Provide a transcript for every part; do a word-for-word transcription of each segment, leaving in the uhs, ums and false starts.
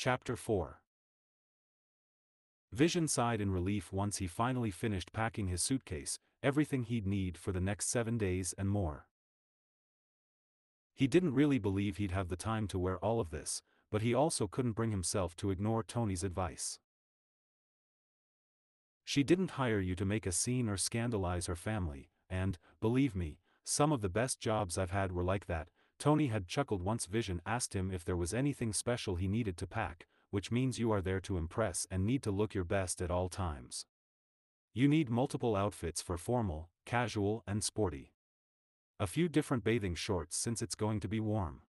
Chapter four Vision sighed in relief once he finally finished packing his suitcase, everything he'd need for the next seven days and more. He didn't really believe he'd have the time to wear all of this, but he also couldn't bring himself to ignore Tony's advice. She didn't hire you to make a scene or scandalize her family, and, believe me, some of the best jobs I've had were like that. Tony had chuckled once Vision asked him if there was anything special he needed to pack, which means you are there to impress and need to look your best at all times. You need multiple outfits for formal, casual and sporty. A few different bathing shorts since it's going to be warm.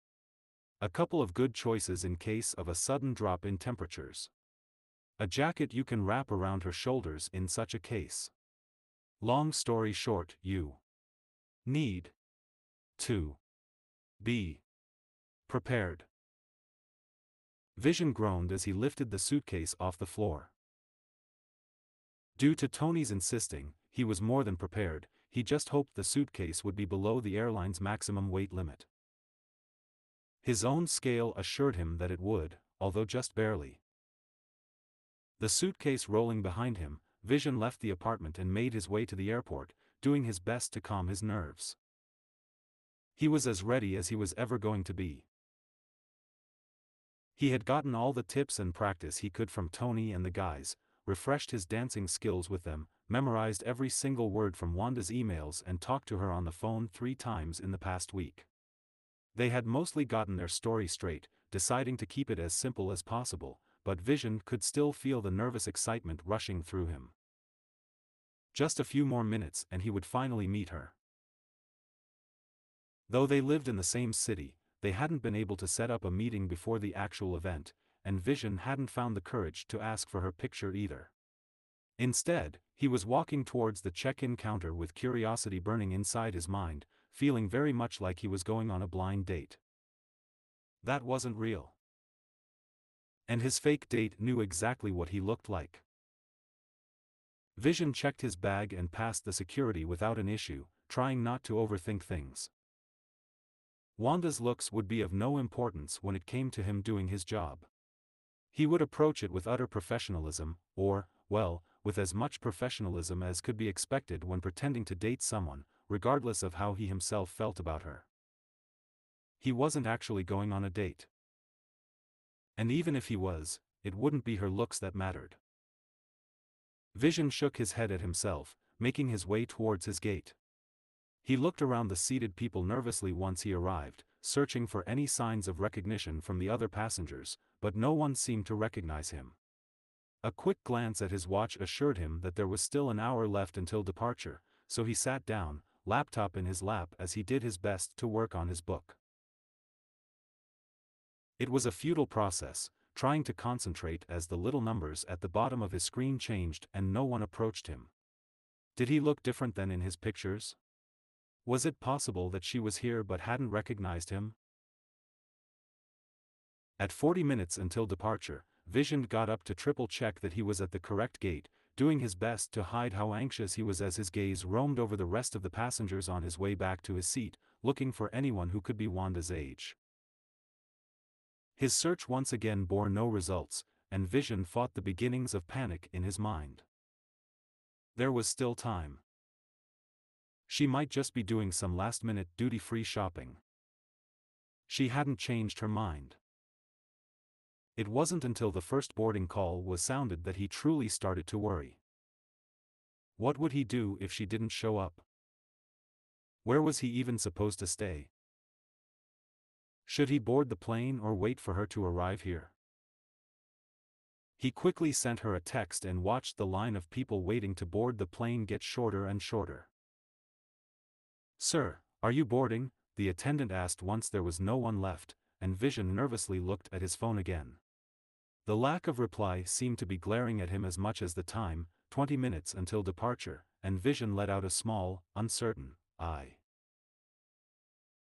A couple of good choices in case of a sudden drop in temperatures. A jacket you can wrap around her shoulders in such a case. Long story short, you need to be prepared. Vision groaned as he lifted the suitcase off the floor. Due to Tony's insisting, he was more than prepared, he just hoped the suitcase would be below the airline's maximum weight limit. His own scale assured him that it would, although just barely. The suitcase rolling behind him, Vision left the apartment and made his way to the airport, doing his best to calm his nerves. He was as ready as he was ever going to be. He had gotten all the tips and practice he could from Tony and the guys, refreshed his dancing skills with them, memorized every single word from Wanda's emails and talked to her on the phone three times in the past week. They had mostly gotten their story straight, deciding to keep it as simple as possible, but Vision could still feel the nervous excitement rushing through him. Just a few more minutes and he would finally meet her. Though they lived in the same city, they hadn't been able to set up a meeting before the actual event, and Vision hadn't found the courage to ask for her picture either. Instead, he was walking towards the check-in counter with curiosity burning inside his mind, feeling very much like he was going on a blind date. That wasn't real. And his fake date knew exactly what he looked like. Vision checked his bag and passed the security without an issue, trying not to overthink things. Wanda's looks would be of no importance when it came to him doing his job. He would approach it with utter professionalism, or, well, with as much professionalism as could be expected when pretending to date someone, regardless of how he himself felt about her. He wasn't actually going on a date. And even if he was, it wouldn't be her looks that mattered. Vision shook his head at himself, making his way towards his gate. He looked around the seated people nervously once he arrived, searching for any signs of recognition from the other passengers, but no one seemed to recognize him. A quick glance at his watch assured him that there was still an hour left until departure, so he sat down, laptop in his lap as he did his best to work on his book. It was a futile process, trying to concentrate as the little numbers at the bottom of his screen changed and no one approached him. Did he look different than in his pictures? Was it possible that she was here but hadn't recognized him? At forty minutes until departure, Vision got up to triple-check that he was at the correct gate, doing his best to hide how anxious he was as his gaze roamed over the rest of the passengers on his way back to his seat, looking for anyone who could be Wanda's age. His search once again bore no results, and Vision fought the beginnings of panic in his mind. There was still time. She might just be doing some last-minute duty-free shopping. She hadn't changed her mind. It wasn't until the first boarding call was sounded that he truly started to worry. What would he do if she didn't show up? Where was he even supposed to stay? Should he board the plane or wait for her to arrive here? He quickly sent her a text and watched the line of people waiting to board the plane get shorter and shorter. "Sir, are you boarding?" the attendant asked once there was no one left, and Vision nervously looked at his phone again. The lack of reply seemed to be glaring at him as much as the time, twenty minutes until departure, and Vision let out a small, uncertain, "I."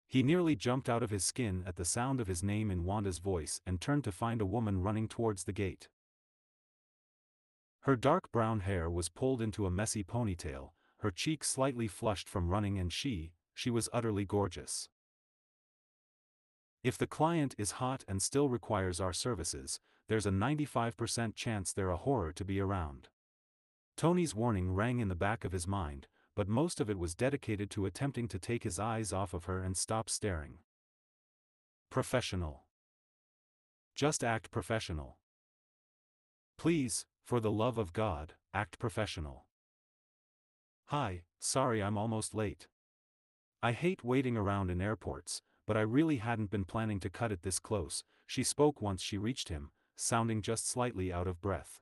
He nearly jumped out of his skin at the sound of his name in Wanda's voice and turned to find a woman running towards the gate. Her dark brown hair was pulled into a messy ponytail, her cheek slightly flushed from running and she, she was utterly gorgeous. If the client is hot and still requires our services, there's a ninety-five percent chance they're a horror to be around. Tony's warning rang in the back of his mind, but most of it was dedicated to attempting to take his eyes off of her and stop staring. Professional. Just act professional. Please, for the love of God, act professional. Hi, sorry I'm almost late. I hate waiting around in airports, but I really hadn't been planning to cut it this close, she spoke once she reached him, sounding just slightly out of breath.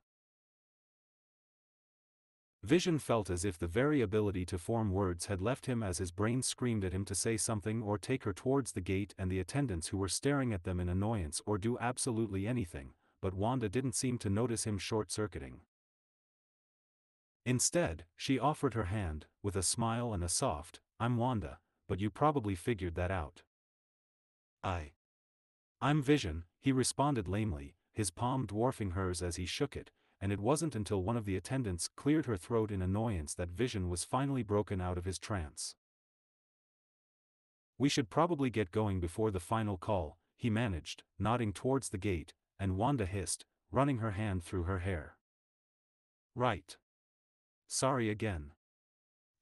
Vision felt as if the very ability to form words had left him as his brain screamed at him to say something or take her towards the gate and the attendants who were staring at them in annoyance or do absolutely anything, but Wanda didn't seem to notice him short-circuiting. Instead, she offered her hand, with a smile and a soft, "I'm Wanda, but you probably figured that out." I. I'm Vision, he responded lamely, his palm dwarfing hers as he shook it, and it wasn't until one of the attendants cleared her throat in annoyance that Vision was finally broken out of his trance. We should probably get going before the final call, he managed, nodding towards the gate, and Wanda hissed, running her hand through her hair. Right. Sorry again.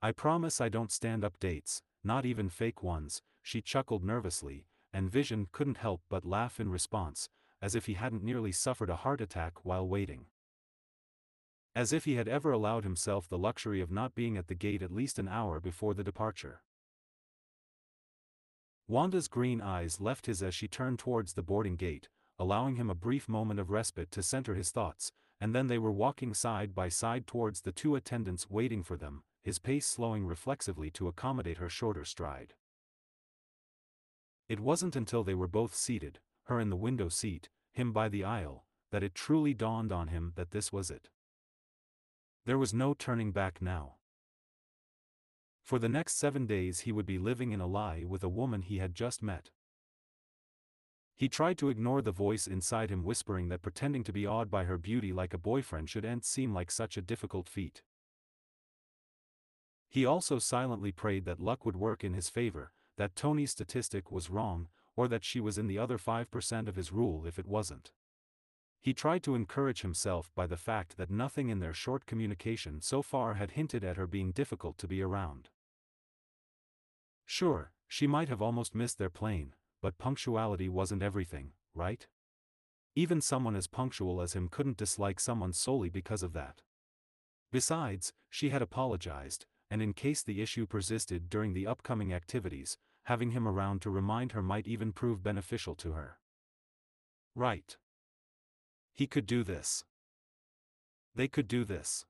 I promise I don't stand up dates, not even fake ones, she chuckled nervously, and Vision couldn't help but laugh in response, as if he hadn't nearly suffered a heart attack while waiting. As if he had ever allowed himself the luxury of not being at the gate at least an hour before the departure. Wanda's green eyes left his as she turned towards the boarding gate, allowing him a brief moment of respite to center his thoughts, and then they were walking side by side towards the two attendants waiting for them, his pace slowing reflexively to accommodate her shorter stride. It wasn't until they were both seated, her in the window seat, him by the aisle, that it truly dawned on him that this was it. There was no turning back now. For the next seven days he would be living in a lie with a woman he had just met. He tried to ignore the voice inside him whispering that pretending to be awed by her beauty like a boyfriend shouldn't seem like such a difficult feat. He also silently prayed that luck would work in his favor, that Tony's statistic was wrong, or that she was in the other five percent of his rule if it wasn't. He tried to encourage himself by the fact that nothing in their short communication so far had hinted at her being difficult to be around. Sure, she might have almost missed their plane, but punctuality wasn't everything, right? Even someone as punctual as him couldn't dislike someone solely because of that. Besides, she had apologized, and in case the issue persisted during the upcoming activities, having him around to remind her might even prove beneficial to her. Right. He could do this. They could do this.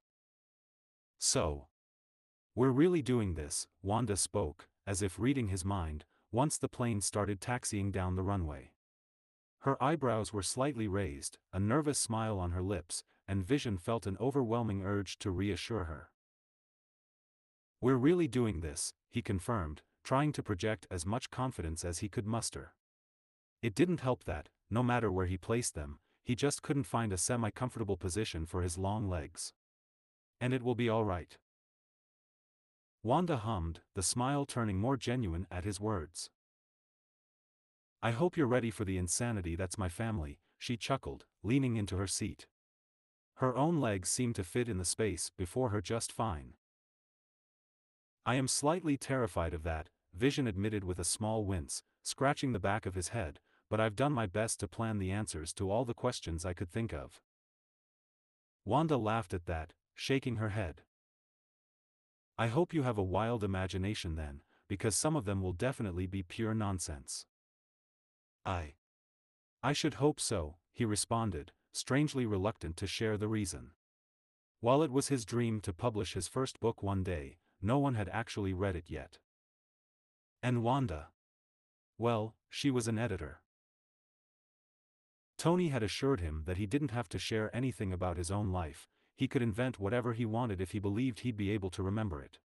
So. We're really doing this, Wanda spoke, as if reading his mind, once the plane started taxiing down the runway. Her eyebrows were slightly raised, a nervous smile on her lips, and Vision felt an overwhelming urge to reassure her. We're really doing this, he confirmed, trying to project as much confidence as he could muster. It didn't help that, no matter where he placed them, he just couldn't find a semi-comfortable position for his long legs. And it will be all right. Wanda hummed, the smile turning more genuine at his words. I hope you're ready for the insanity that's my family, she chuckled, leaning into her seat. Her own legs seemed to fit in the space before her just fine. I am slightly terrified of that, Vision admitted with a small wince, scratching the back of his head, but I've done my best to plan the answers to all the questions I could think of. Wanda laughed at that, shaking her head. I hope you have a wild imagination then, because some of them will definitely be pure nonsense. I. I should hope so, he responded, strangely reluctant to share the reason. While it was his dream to publish his first book one day, no one had actually read it yet. And Wanda? Well, she was an editor. Tony had assured him that he didn't have to share anything about his own life, he could invent whatever he wanted if he believed he'd be able to remember it.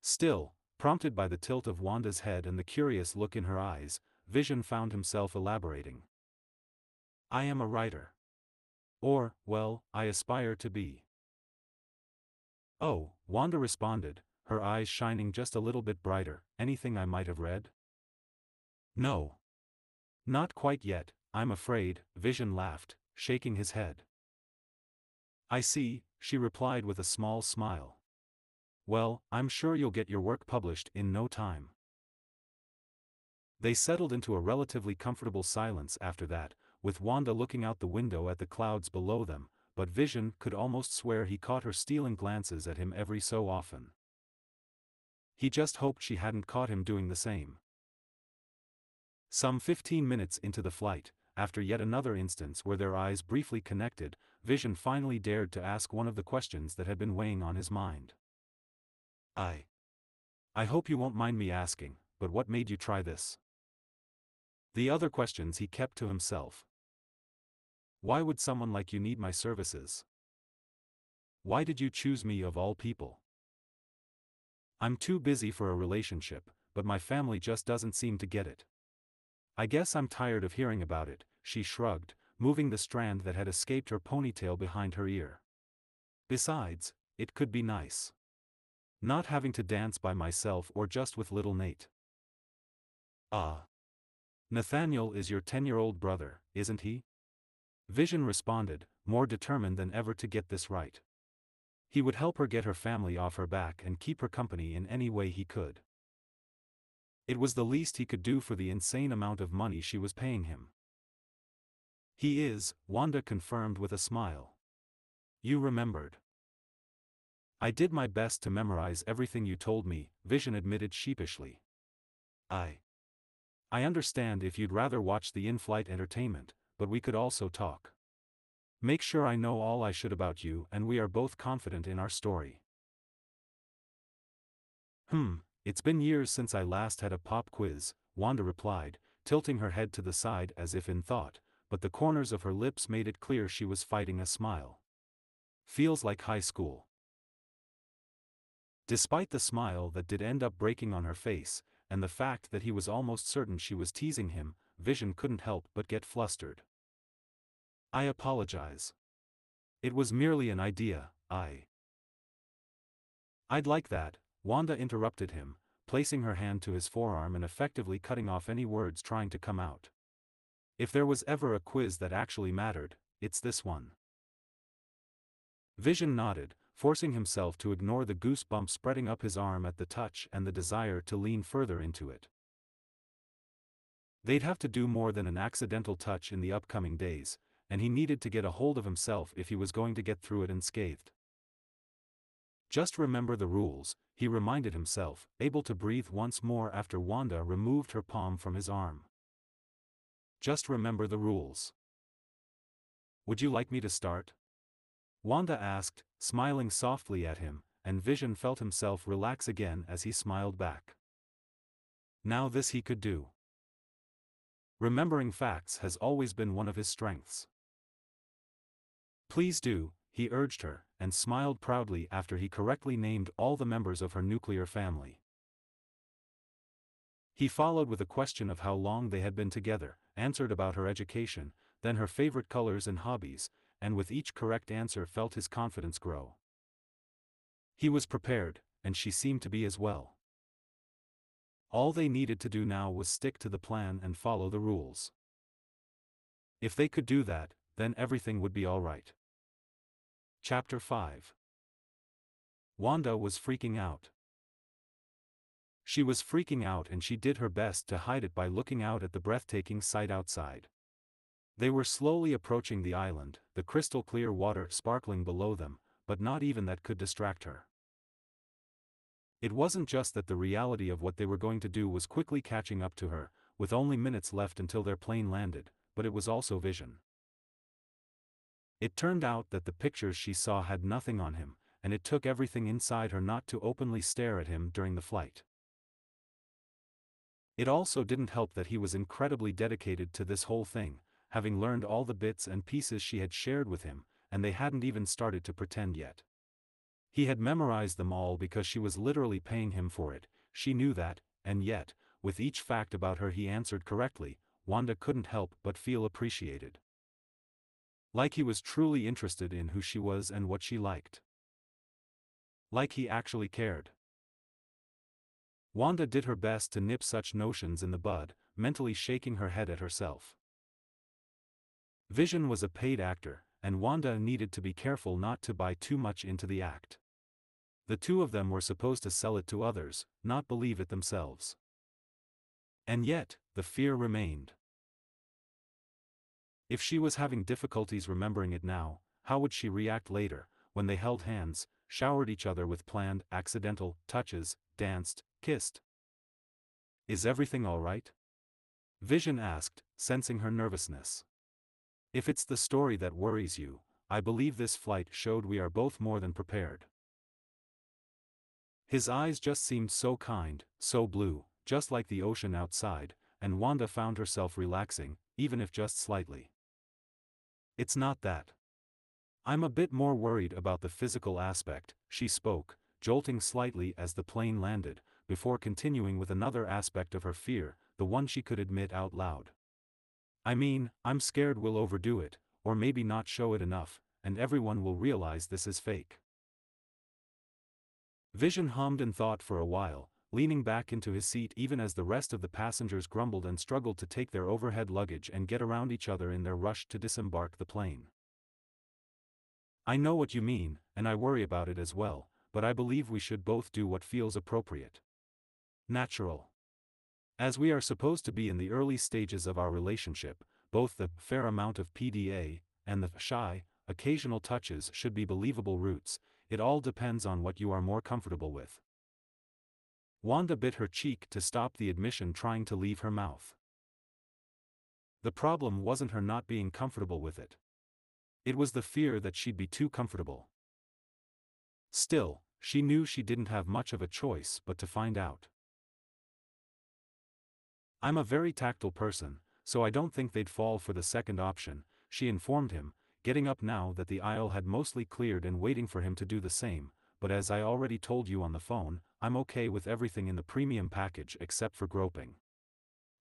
Still, prompted by the tilt of Wanda's head and the curious look in her eyes, Vision found himself elaborating. I am a writer. Or, well, I aspire to be. Oh, Wanda responded, her eyes shining just a little bit brighter, anything I might have read? No. Not quite yet, I'm afraid, Vision laughed, shaking his head. I see, she replied with a small smile. Well, I'm sure you'll get your work published in no time. They settled into a relatively comfortable silence after that, with Wanda looking out the window at the clouds below them, but Vision could almost swear he caught her stealing glances at him every so often. He just hoped she hadn't caught him doing the same. Some fifteen minutes into the flight, after yet another instance where their eyes briefly connected, Vision finally dared to ask one of the questions that had been weighing on his mind. I. I hope you won't mind me asking, but what made you try this? The other questions he kept to himself. Why would someone like you need my services? Why did you choose me of all people? I'm too busy for a relationship, but my family just doesn't seem to get it. I guess I'm tired of hearing about it, she shrugged, moving the strand that had escaped her ponytail behind her ear. Besides, it could be nice. Not having to dance by myself or just with little Nate. Ah. Uh, Nathaniel is your ten-year-old brother, isn't he? Vision responded, more determined than ever to get this right. He would help her get her family off her back and keep her company in any way he could. It was the least he could do for the insane amount of money she was paying him. He is, Wanda confirmed with a smile. You remembered. I did my best to memorize everything you told me, Vision admitted sheepishly. I. I understand if you'd rather watch the in-flight entertainment, but we could also talk. Make sure I know all I should about you and we are both confident in our story. Hmm, it's been years since I last had a pop quiz, Wanda replied, tilting her head to the side as if in thought, but the corners of her lips made it clear she was fighting a smile. Feels like high school. Despite the smile that did end up breaking on her face, and the fact that he was almost certain she was teasing him, Vision couldn't help but get flustered. I apologize. It was merely an idea, I. I'd like that, Wanda interrupted him, placing her hand to his forearm and effectively cutting off any words trying to come out. If there was ever a quiz that actually mattered, it's this one. Vision nodded, forcing himself to ignore the goosebump spreading up his arm at the touch and the desire to lean further into it. They'd have to do more than an accidental touch in the upcoming days, and he needed to get a hold of himself if he was going to get through it unscathed. Just remember the rules, he reminded himself, able to breathe once more after Wanda removed her palm from his arm. Just remember the rules. Would you like me to start? Wanda asked, smiling softly at him, and Vision felt himself relax again as he smiled back. Now this he could do. Remembering facts has always been one of his strengths. Please do, he urged her, and smiled proudly after he correctly named all the members of her nuclear family. He followed with a question of how long they had been together, answered about her education, then her favorite colors and hobbies, and with each correct answer felt his confidence grow. He was prepared, and she seemed to be as well. All they needed to do now was stick to the plan and follow the rules. If they could do that, then everything would be all right. Chapter five. Wanda was freaking out. She was freaking out and she did her best to hide it by looking out at the breathtaking sight outside. They were slowly approaching the island, the crystal clear water sparkling below them, but not even that could distract her. It wasn't just that the reality of what they were going to do was quickly catching up to her, with only minutes left until their plane landed, but it was also Vision. It turned out that the pictures she saw had nothing on him, and it took everything inside her not to openly stare at him during the flight. It also didn't help that he was incredibly dedicated to this whole thing, having learned all the bits and pieces she had shared with him, and they hadn't even started to pretend yet. He had memorized them all because she was literally paying him for it, she knew that, and yet, with each fact about her he answered correctly, Wanda couldn't help but feel appreciated. Like he was truly interested in who she was and what she liked. Like he actually cared. Wanda did her best to nip such notions in the bud, mentally shaking her head at herself. Vision was a paid actor, and Wanda needed to be careful not to buy too much into the act. The two of them were supposed to sell it to others, not believe it themselves. And yet, the fear remained. If she was having difficulties remembering it now, how would she react later, when they held hands, showered each other with planned, accidental touches, danced, kissed? "Is everything all right?" Vision asked, sensing her nervousness. "If it's the story that worries you, I believe this flight showed we are both more than prepared." His eyes just seemed so kind, so blue, just like the ocean outside, and Wanda found herself relaxing, even if just slightly. "It's not that. I'm a bit more worried about the physical aspect," she spoke, jolting slightly as the plane landed, before continuing with another aspect of her fear, the one she could admit out loud. "I mean, I'm scared we'll overdo it, or maybe not show it enough, and everyone will realize this is fake." Vision hummed and thought for a while, leaning back into his seat even as the rest of the passengers grumbled and struggled to take their overhead luggage and get around each other in their rush to disembark the plane. "I know what you mean, and I worry about it as well, but I believe we should both do what feels appropriate. Natural. As we are supposed to be in the early stages of our relationship, both the fair amount of P D A and the shy, occasional touches should be believable routes. It all depends on what you are more comfortable with." Wanda bit her cheek to stop the admission trying to leave her mouth. The problem wasn't her not being comfortable with it. It was the fear that she'd be too comfortable. Still, she knew she didn't have much of a choice but to find out. "I'm a very tactile person, so I don't think they'd fall for the second option," she informed him, getting up now that the aisle had mostly cleared and waiting for him to do the same, "but as I already told you on the phone, I'm okay with everything in the premium package except for groping.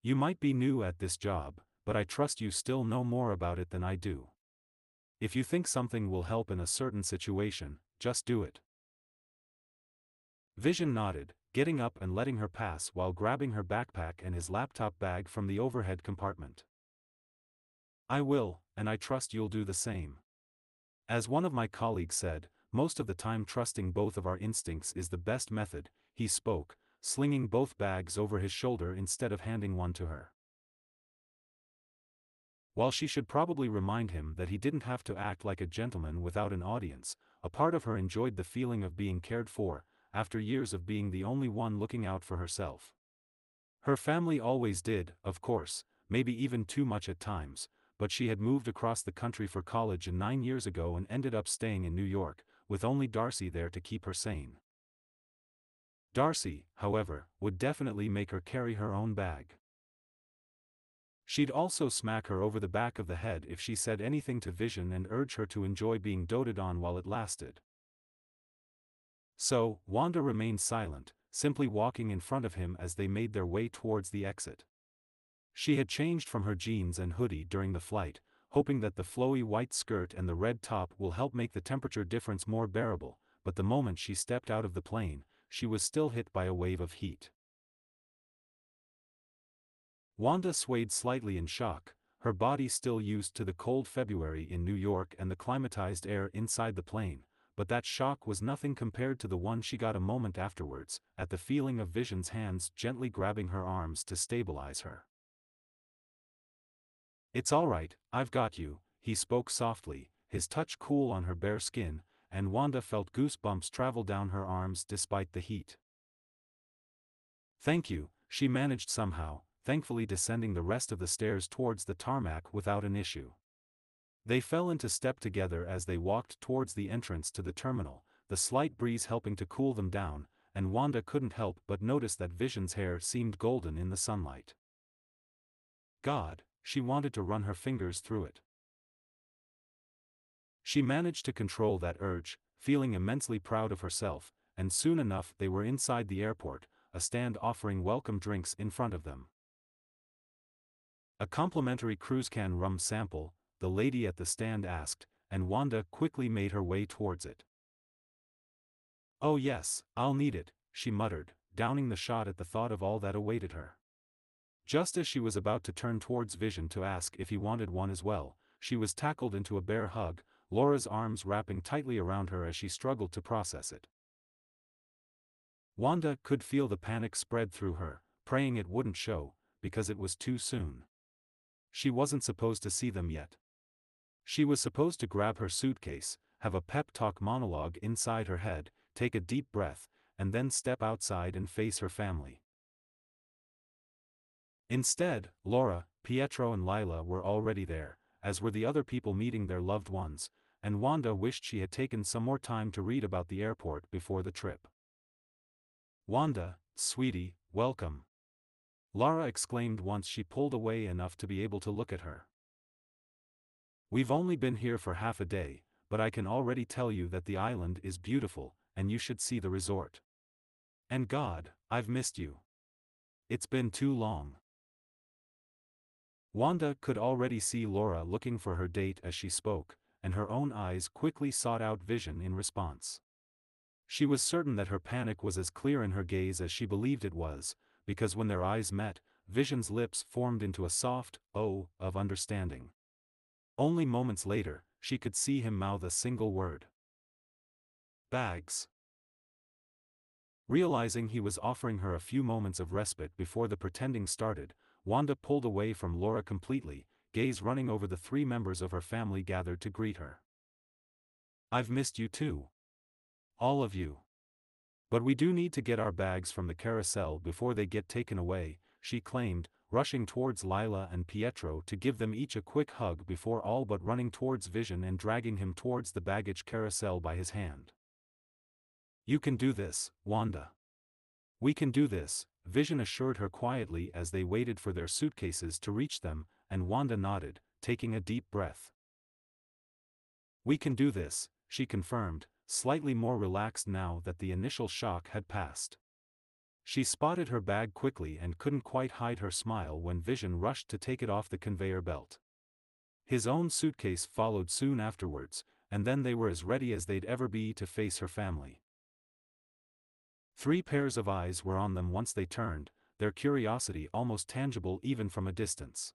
You might be new at this job, but I trust you still know more about it than I do. If you think something will help in a certain situation, just do it." Vision nodded, getting up and letting her pass while grabbing her backpack and his laptop bag from the overhead compartment. "I will, and I trust you'll do the same. As one of my colleagues said, most of the time trusting both of our instincts is the best method," he spoke, slinging both bags over his shoulder instead of handing one to her. While she should probably remind him that he didn't have to act like a gentleman without an audience, a part of her enjoyed the feeling of being cared for, after years of being the only one looking out for herself. Her family always did, of course, maybe even too much at times, but she had moved across the country for college nine years ago and ended up staying in New York, with only Darcy there to keep her sane. Darcy, however, would definitely make her carry her own bag. She'd also smack her over the back of the head if she said anything to Vision and urge her to enjoy being doted on while it lasted. So, Wanda remained silent, simply walking in front of him as they made their way towards the exit. She had changed from her jeans and hoodie during the flight, hoping that the flowy white skirt and the red top will help make the temperature difference more bearable, but the moment she stepped out of the plane, she was still hit by a wave of heat. Wanda swayed slightly in shock, her body still used to the cold February in New York and the climatized air inside the plane, but that shock was nothing compared to the one she got a moment afterwards, at the feeling of Vision's hands gently grabbing her arms to stabilize her. "It's all right, I've got you," he spoke softly, his touch cool on her bare skin, and Wanda felt goosebumps travel down her arms despite the heat. "Thank you," she managed somehow, thankfully descending the rest of the stairs towards the tarmac without an issue. They fell into step together as they walked towards the entrance to the terminal, the slight breeze helping to cool them down, and Wanda couldn't help but notice that Vision's hair seemed golden in the sunlight. God, she wanted to run her fingers through it. She managed to control that urge, feeling immensely proud of herself, and soon enough they were inside the airport, a stand offering welcome drinks in front of them. "A complimentary cruise can rum sample," the lady at the stand asked, and Wanda quickly made her way towards it. "Oh yes, I'll need it," she muttered, downing the shot at the thought of all that awaited her. Just as she was about to turn towards Vision to ask if he wanted one as well, she was tackled into a bear hug, Laura's arms wrapping tightly around her as she struggled to process it. Wanda could feel the panic spread through her, praying it wouldn't show, because it was too soon. She wasn't supposed to see them yet. She was supposed to grab her suitcase, have a pep talk monologue inside her head, take a deep breath, and then step outside and face her family. Instead, Laura, Pietro and Lila were already there, as were the other people meeting their loved ones, and Wanda wished she had taken some more time to read about the airport before the trip. "Wanda, sweetie, welcome," Laura exclaimed once she pulled away enough to be able to look at her. "We've only been here for half a day, but I can already tell you that the island is beautiful, and you should see the resort. And God, I've missed you. It's been too long." Wanda could already see Laura looking for her date as she spoke, and her own eyes quickly sought out Vision in response. She was certain that her panic was as clear in her gaze as she believed it was, because when their eyes met, Vision's lips formed into a soft "oh" of understanding. Only moments later, she could see him mouth a single word. "Bags." Realizing he was offering her a few moments of respite before the pretending started, Wanda pulled away from Laura completely, gaze running over the three members of her family gathered to greet her. "I've missed you too. All of you. But we do need to get our bags from the carousel before they get taken away," she claimed, rushing towards Lila and Pietro to give them each a quick hug before all but running towards Vision and dragging him towards the baggage carousel by his hand. "You can do this, Wanda. We can do this," Vision assured her quietly as they waited for their suitcases to reach them, and Wanda nodded, taking a deep breath. "We can do this," she confirmed, slightly more relaxed now that the initial shock had passed. She spotted her bag quickly and couldn't quite hide her smile when Vision rushed to take it off the conveyor belt. His own suitcase followed soon afterwards, and then they were as ready as they'd ever be to face her family. Three pairs of eyes were on them once they turned, their curiosity almost tangible even from a distance.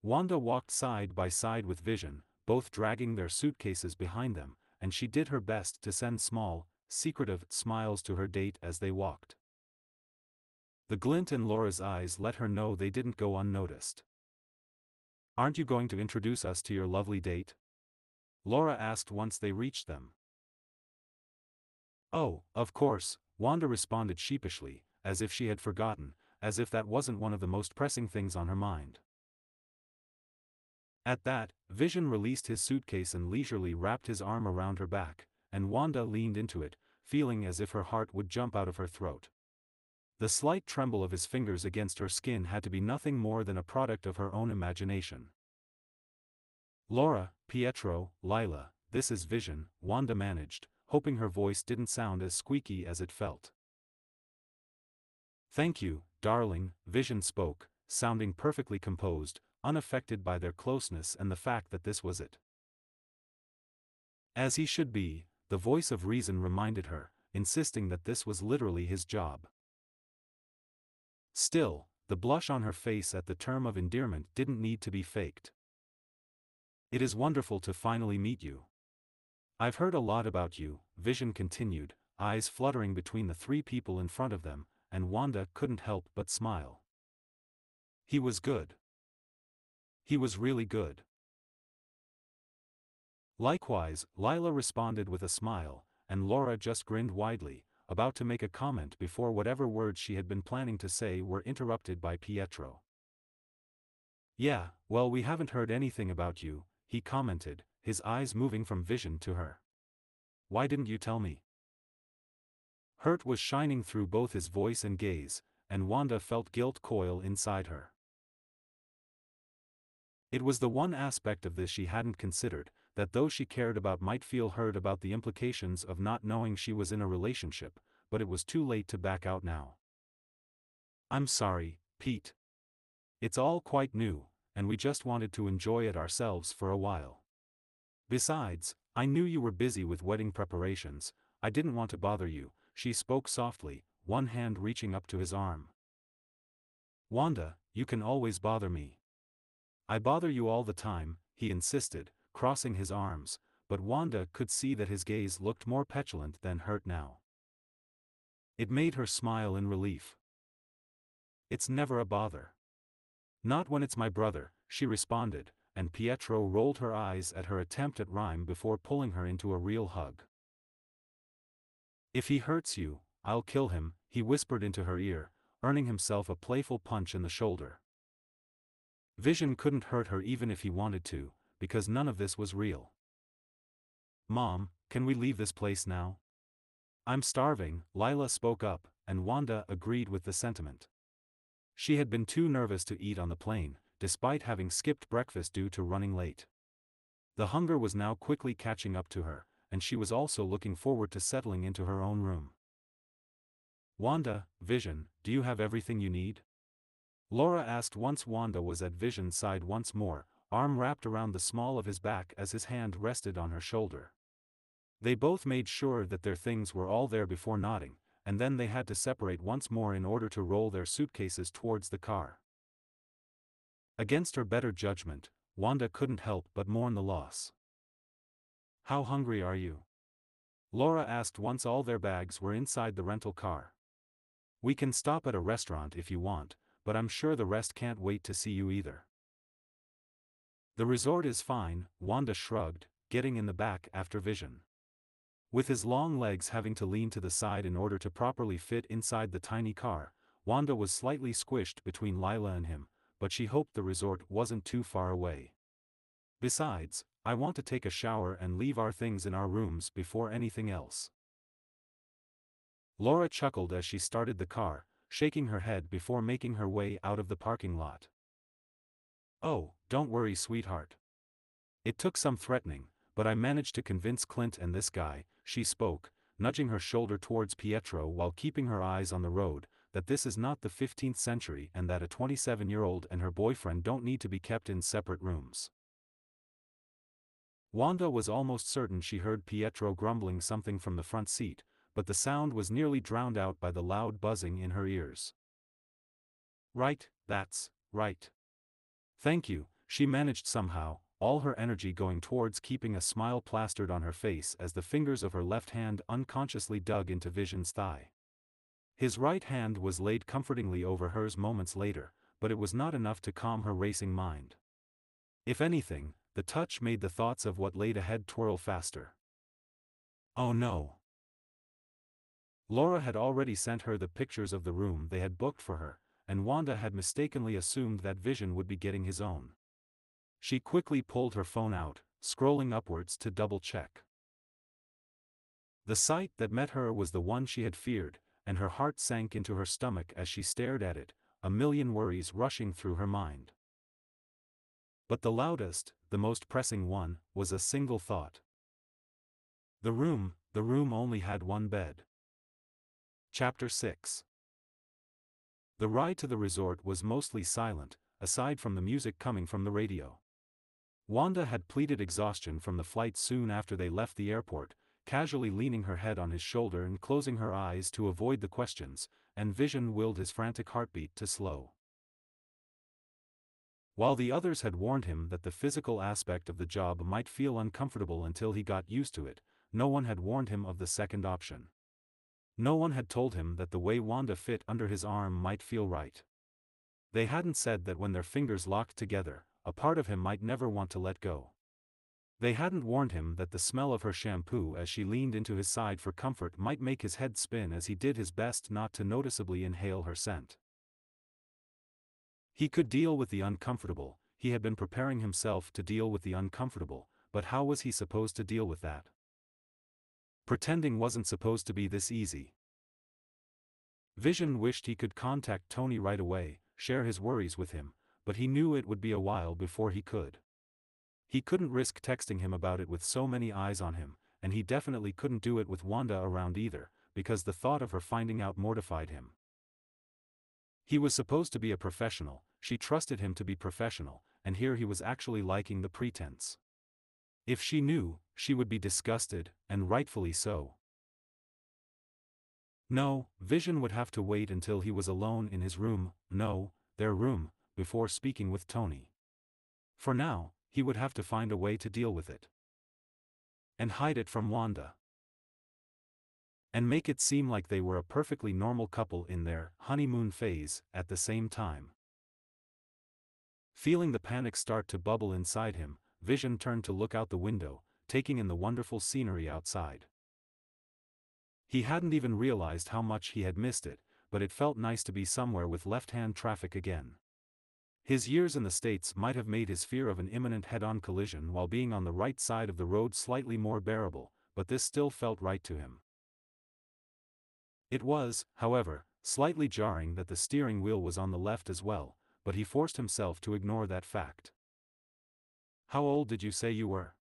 Wanda walked side by side with Vision, both dragging their suitcases behind them, and she did her best to send small, secretive smiles to her date as they walked. The glint in Laura's eyes let her know they didn't go unnoticed. "Aren't you going to introduce us to your lovely date?" Laura asked once they reached them. "Oh, of course," Wanda responded sheepishly, as if she had forgotten, as if that wasn't one of the most pressing things on her mind. At that, Vision released his suitcase and leisurely wrapped his arm around her back, and Wanda leaned into it, feeling as if her heart would jump out of her throat. The slight tremble of his fingers against her skin had to be nothing more than a product of her own imagination. "Laura, Pietro, Lila, this is Vision," Wanda managed, hoping her voice didn't sound as squeaky as it felt. "Thank you, darling," Vision spoke, sounding perfectly composed, unaffected by their closeness and the fact that this was it. As he should be, the voice of reason reminded her, insisting that this was literally his job. Still, the blush on her face at the term of endearment didn't need to be faked. "It is wonderful to finally meet you. I've heard a lot about you," Vision continued, eyes fluttering between the three people in front of them, and Wanda couldn't help but smile. He was good. He was really good. Likewise, Lila responded with a smile, and Laura just grinned widely, about to make a comment before whatever words she had been planning to say were interrupted by Pietro. "Yeah, well, we haven't heard anything about you," he commented, his eyes moving from Vision to her. "Why didn't you tell me?" Hurt was shining through both his voice and gaze, and Wanda felt guilt coil inside her. It was the one aspect of this she hadn't considered, that those she cared about might feel hurt about the implications of not knowing she was in a relationship, but it was too late to back out now. "I'm sorry, Pete. It's all quite new, and we just wanted to enjoy it ourselves for a while. Besides, I knew you were busy with wedding preparations, I didn't want to bother you," she spoke softly, one hand reaching up to his arm. "Wanda, You can always bother me. I bother you all the time, he insisted, crossing his arms, but Wanda could see that his gaze looked more petulant than hurt now. It made her smile in relief. It's never a bother. Not when it's my brother, she responded, and Pietro rolled her eyes at her attempt at rhyme before pulling her into a real hug. If he hurts you, I'll kill him, he whispered into her ear, earning himself a playful punch in the shoulder. Vision couldn't hurt her even if he wanted to, because none of this was real. Mom, can we leave this place now? I'm starving, Lila spoke up, and Wanda agreed with the sentiment. She had been too nervous to eat on the plane, despite having skipped breakfast due to running late. The hunger was now quickly catching up to her, and she was also looking forward to settling into her own room. Wanda, Vision, do you have everything you need? Laura asked once Wanda was at Vision's side once more, arm wrapped around the small of his back as his hand rested on her shoulder. They both made sure that their things were all there before nodding, and then they had to separate once more in order to roll their suitcases towards the car. Against her better judgment, Wanda couldn't help but mourn the loss. How hungry are you? Laura asked once all their bags were inside the rental car. We can stop at a restaurant if you want, but I'm sure the rest can't wait to see you either. The resort is fine, Wanda shrugged, getting in the back after Vision. With his long legs having to lean to the side in order to properly fit inside the tiny car, Wanda was slightly squished between Lila and him, but she hoped the resort wasn't too far away. Besides, I want to take a shower and leave our things in our rooms before anything else. Laura chuckled as she started the car, shaking her head before making her way out of the parking lot. Oh, don't worry, sweetheart. It took some threatening, but I managed to convince Clint and this guy, she spoke, nudging her shoulder towards Pietro while keeping her eyes on the road, that this is not the fifteenth century and that a twenty-seven-year-old and her boyfriend don't need to be kept in separate rooms. Wanda was almost certain she heard Pietro grumbling something from the front seat, but the sound was nearly drowned out by the loud buzzing in her ears. Right, that's right. Thank you, she managed somehow, all her energy going towards keeping a smile plastered on her face as the fingers of her left hand unconsciously dug into Vision's thigh. His right hand was laid comfortingly over hers moments later, but it was not enough to calm her racing mind. If anything, the touch made the thoughts of what laid ahead twirl faster. Oh no! Laura had already sent her the pictures of the room they had booked for her, and Wanda had mistakenly assumed that Vision would be getting his own. She quickly pulled her phone out, scrolling upwards to double-check. The sight that met her was the one she had feared, and her heart sank into her stomach as she stared at it, a million worries rushing through her mind. But the loudest, the most pressing one, was a single thought. The room, the room only had one bed. Chapter six. The ride to the resort was mostly silent, aside from the music coming from the radio. Wanda had pleaded exhaustion from the flight soon after they left the airport, casually leaning her head on his shoulder and closing her eyes to avoid the questions, and Vision willed his frantic heartbeat to slow. While the others had warned him that the physical aspect of the job might feel uncomfortable until he got used to it, no one had warned him of the second option. No one had told him that the way Wanda fit under his arm might feel right. They hadn't said that when their fingers locked together, a part of him might never want to let go. They hadn't warned him that the smell of her shampoo as she leaned into his side for comfort might make his head spin as he did his best not to noticeably inhale her scent. He could deal with the uncomfortable, he had been preparing himself to deal with the uncomfortable, but how was he supposed to deal with that? Pretending wasn't supposed to be this easy. Vision wished he could contact Tony right away, share his worries with him, but he knew it would be a while before he could. He couldn't risk texting him about it with so many eyes on him, and he definitely couldn't do it with Wanda around either, because the thought of her finding out mortified him. He was supposed to be a professional, she trusted him to be professional, and here he was actually liking the pretense. If she knew, she would be disgusted, and rightfully so. No, Vision would have to wait until he was alone in his room, no, their room, before speaking with Tony. For now, he would have to find a way to deal with it. And hide it from Wanda. And make it seem like they were a perfectly normal couple in their honeymoon phase at the same time. Feeling the panic start to bubble inside him, Vision turned to look out the window, taking in the wonderful scenery outside. He hadn't even realized how much he had missed it, but it felt nice to be somewhere with left-hand traffic again. His years in the States might have made his fear of an imminent head-on collision while being on the right side of the road slightly more bearable, but this still felt right to him. It was, however, slightly jarring that the steering wheel was on the left as well, but he forced himself to ignore that fact. "How old did you say you were?"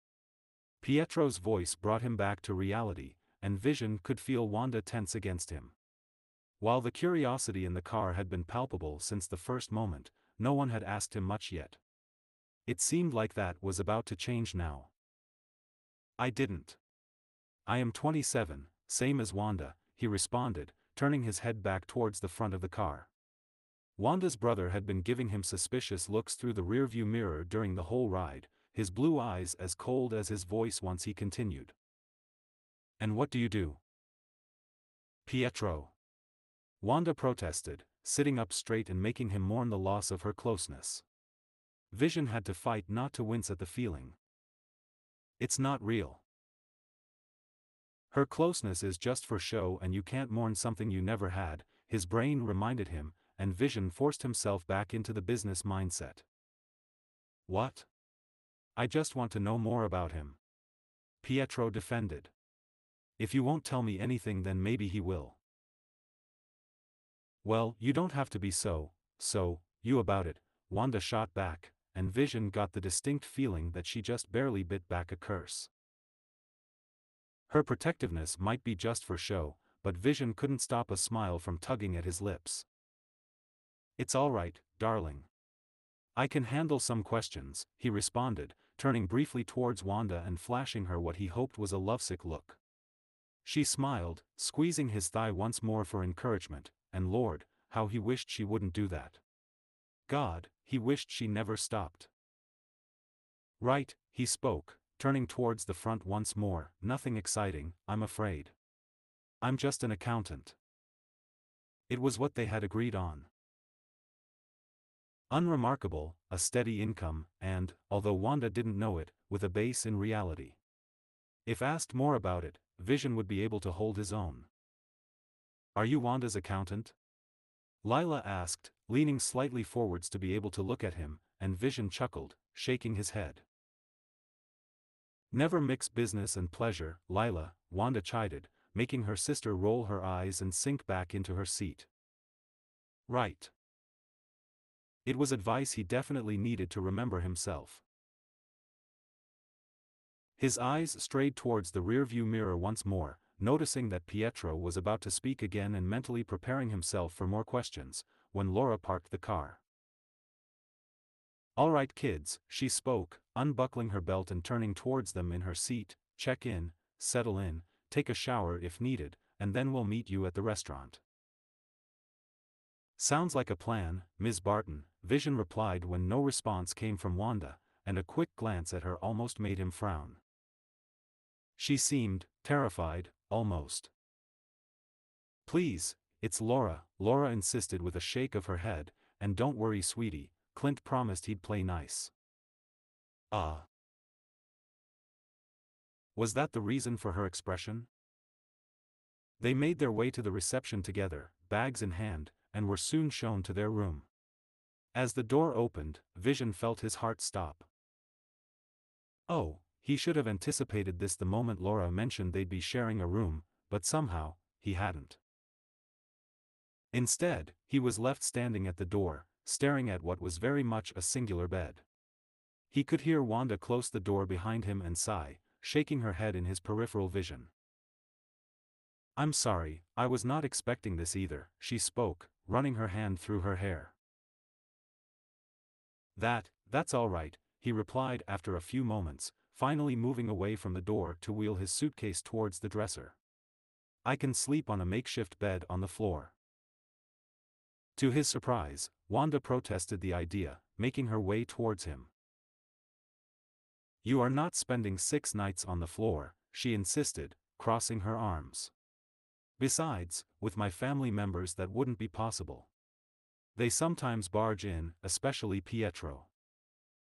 Pietro's voice brought him back to reality, and Vision could feel Wanda tense against him. While the curiosity in the car had been palpable since the first moment, no one had asked him much yet. It seemed like that was about to change now. "I didn't. I am twenty-seven, same as Wanda," he responded, turning his head back towards the front of the car. Wanda's brother had been giving him suspicious looks through the rearview mirror during the whole ride, his blue eyes as cold as his voice once he continued. "And what do you do?" "Pietro," Wanda protested, sitting up straight and making him mourn the loss of her closeness. Vision had to fight not to wince at the feeling. "It's not real. Her closeness is just for show, and you can't mourn something you never had," his brain reminded him, and Vision forced himself back into the business mindset. "What? I just want to know more about him," Pietro defended. "If you won't tell me anything, then maybe he will." "Well, you don't have to be so, so, you about it," Wanda shot back, and Vision got the distinct feeling that she just barely bit back a curse. Her protectiveness might be just for show, but Vision couldn't stop a smile from tugging at his lips. "It's all right, darling. I can handle some questions," he responded, turning briefly towards Wanda and flashing her what he hoped was a lovesick look. She smiled, squeezing his thigh once more for encouragement. And Lord, how he wished she wouldn't do that. God, he wished she never stopped. "Right," he spoke, turning towards the front once more, "nothing exciting, I'm afraid. I'm just an accountant." It was what they had agreed on. Unremarkable, a steady income, and, although Wanda didn't know it, with a base in reality. If asked more about it, Vision would be able to hold his own. "Are you Wanda's accountant?" Lila asked, leaning slightly forwards to be able to look at him, and Vision chuckled, shaking his head. "Never mix business and pleasure, Lila," Wanda chided, making her sister roll her eyes and sink back into her seat. Right. It was advice he definitely needed to remember himself. His eyes strayed towards the rearview mirror once more, noticing that Pietro was about to speak again and mentally preparing himself for more questions, when Laura parked the car. "All right, kids," she spoke, unbuckling her belt and turning towards them in her seat, "check in, settle in, take a shower if needed, and then we'll meet you at the restaurant." "Sounds like a plan, Miz Barton," Vision replied when no response came from Wanda, and a quick glance at her almost made him frown. She seemed terrified. Almost. "Please, it's Laura," Laura insisted with a shake of her head, "and don't worry, sweetie, Clint promised he'd play nice." Ah. Uh. Was that the reason for her expression? They made their way to the reception together, bags in hand, and were soon shown to their room. As the door opened, Vision felt his heart stop. Oh. He should have anticipated this the moment Laura mentioned they'd be sharing a room, but somehow, he hadn't. Instead, he was left standing at the door, staring at what was very much a singular bed. He could hear Wanda close the door behind him and sigh, shaking her head in his peripheral vision. "I'm sorry, I was not expecting this either," she spoke, running her hand through her hair. That, that's all right," he replied after a few moments, finally moving away from the door to wheel his suitcase towards the dresser. "I can sleep on a makeshift bed on the floor." To his surprise, Wanda protested the idea, making her way towards him. "You are not spending six nights on the floor," she insisted, crossing her arms. "Besides, with my family members that wouldn't be possible. They sometimes barge in, especially Pietro."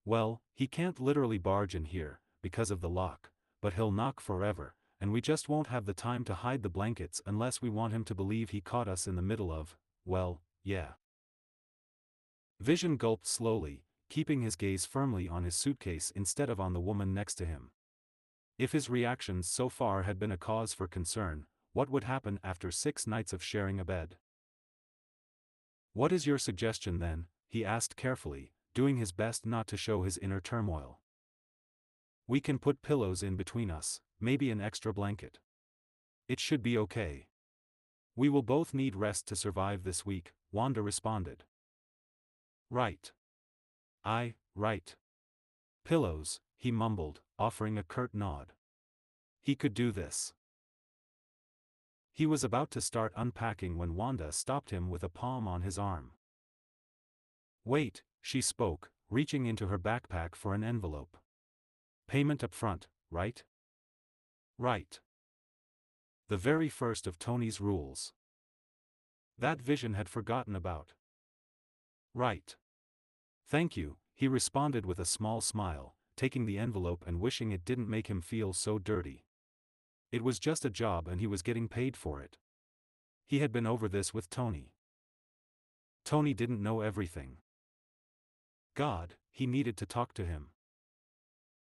"Well, he can't literally barge in here, because of the lock, but he'll knock forever, and we just won't have the time to hide the blankets unless we want him to believe he caught us in the middle of, well, yeah." Vision gulped slowly, keeping his gaze firmly on his suitcase instead of on the woman next to him. If his reactions so far had been a cause for concern, what would happen after six nights of sharing a bed? "What is your suggestion then?" he asked carefully, doing his best not to show his inner turmoil. "We can put pillows in between us, maybe an extra blanket. It should be okay. We will both need rest to survive this week," Wanda responded. "Right. I, right. Pillows," he mumbled, offering a curt nod. He could do this. He was about to start unpacking when Wanda stopped him with a palm on his arm. "Wait," she spoke, reaching into her backpack for an envelope. "Payment up front, right?" "Right. The very first of Tony's rules. That Vision had forgotten about." "Right. Thank you," he responded with a small smile, taking the envelope and wishing it didn't make him feel so dirty. It was just a job and he was getting paid for it. He had been over this with Tony. Tony didn't know everything. God, he needed to talk to him.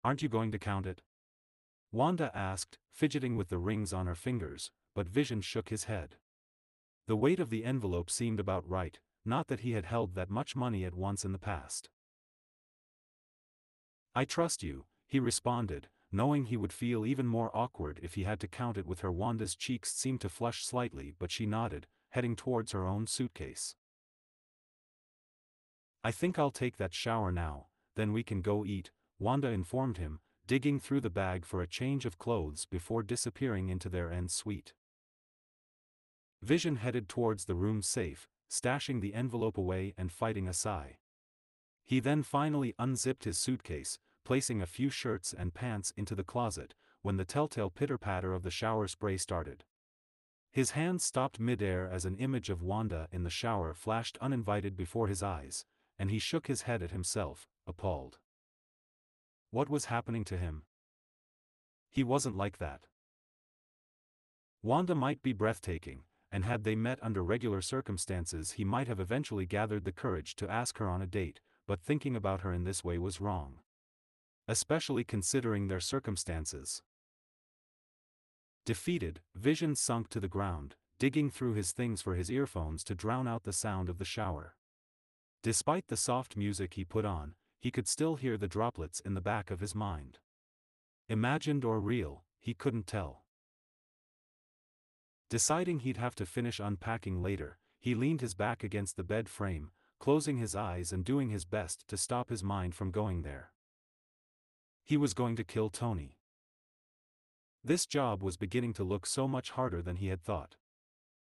"Aren't you going to count it?" Wanda asked, fidgeting with the rings on her fingers, but Vision shook his head. The weight of the envelope seemed about right, not that he had held that much money at once in the past. "I trust you," he responded, knowing he would feel even more awkward if he had to count it with her. Wanda's cheeks seemed to flush slightly, but she nodded, heading towards her own suitcase. "I think I'll take that shower now, then we can go eat," Wanda informed him, digging through the bag for a change of clothes before disappearing into their end suite. Vision headed towards the room safe, stashing the envelope away and fighting a sigh. He then finally unzipped his suitcase, placing a few shirts and pants into the closet, when the telltale pitter-patter of the shower spray started. His hand stopped mid-air as an image of Wanda in the shower flashed uninvited before his eyes, and he shook his head at himself, appalled. What was happening to him? He wasn't like that. Wanda might be breathtaking, and had they met under regular circumstances he might have eventually gathered the courage to ask her on a date, but thinking about her in this way was wrong. Especially considering their circumstances. Defeated, Vision sunk to the ground, digging through his things for his earphones to drown out the sound of the shower. Despite the soft music he put on, he could still hear the droplets in the back of his mind. Imagined or real, he couldn't tell. Deciding he'd have to finish unpacking later, he leaned his back against the bed frame, closing his eyes and doing his best to stop his mind from going there. He was going to kill Tony. This job was beginning to look so much harder than he had thought.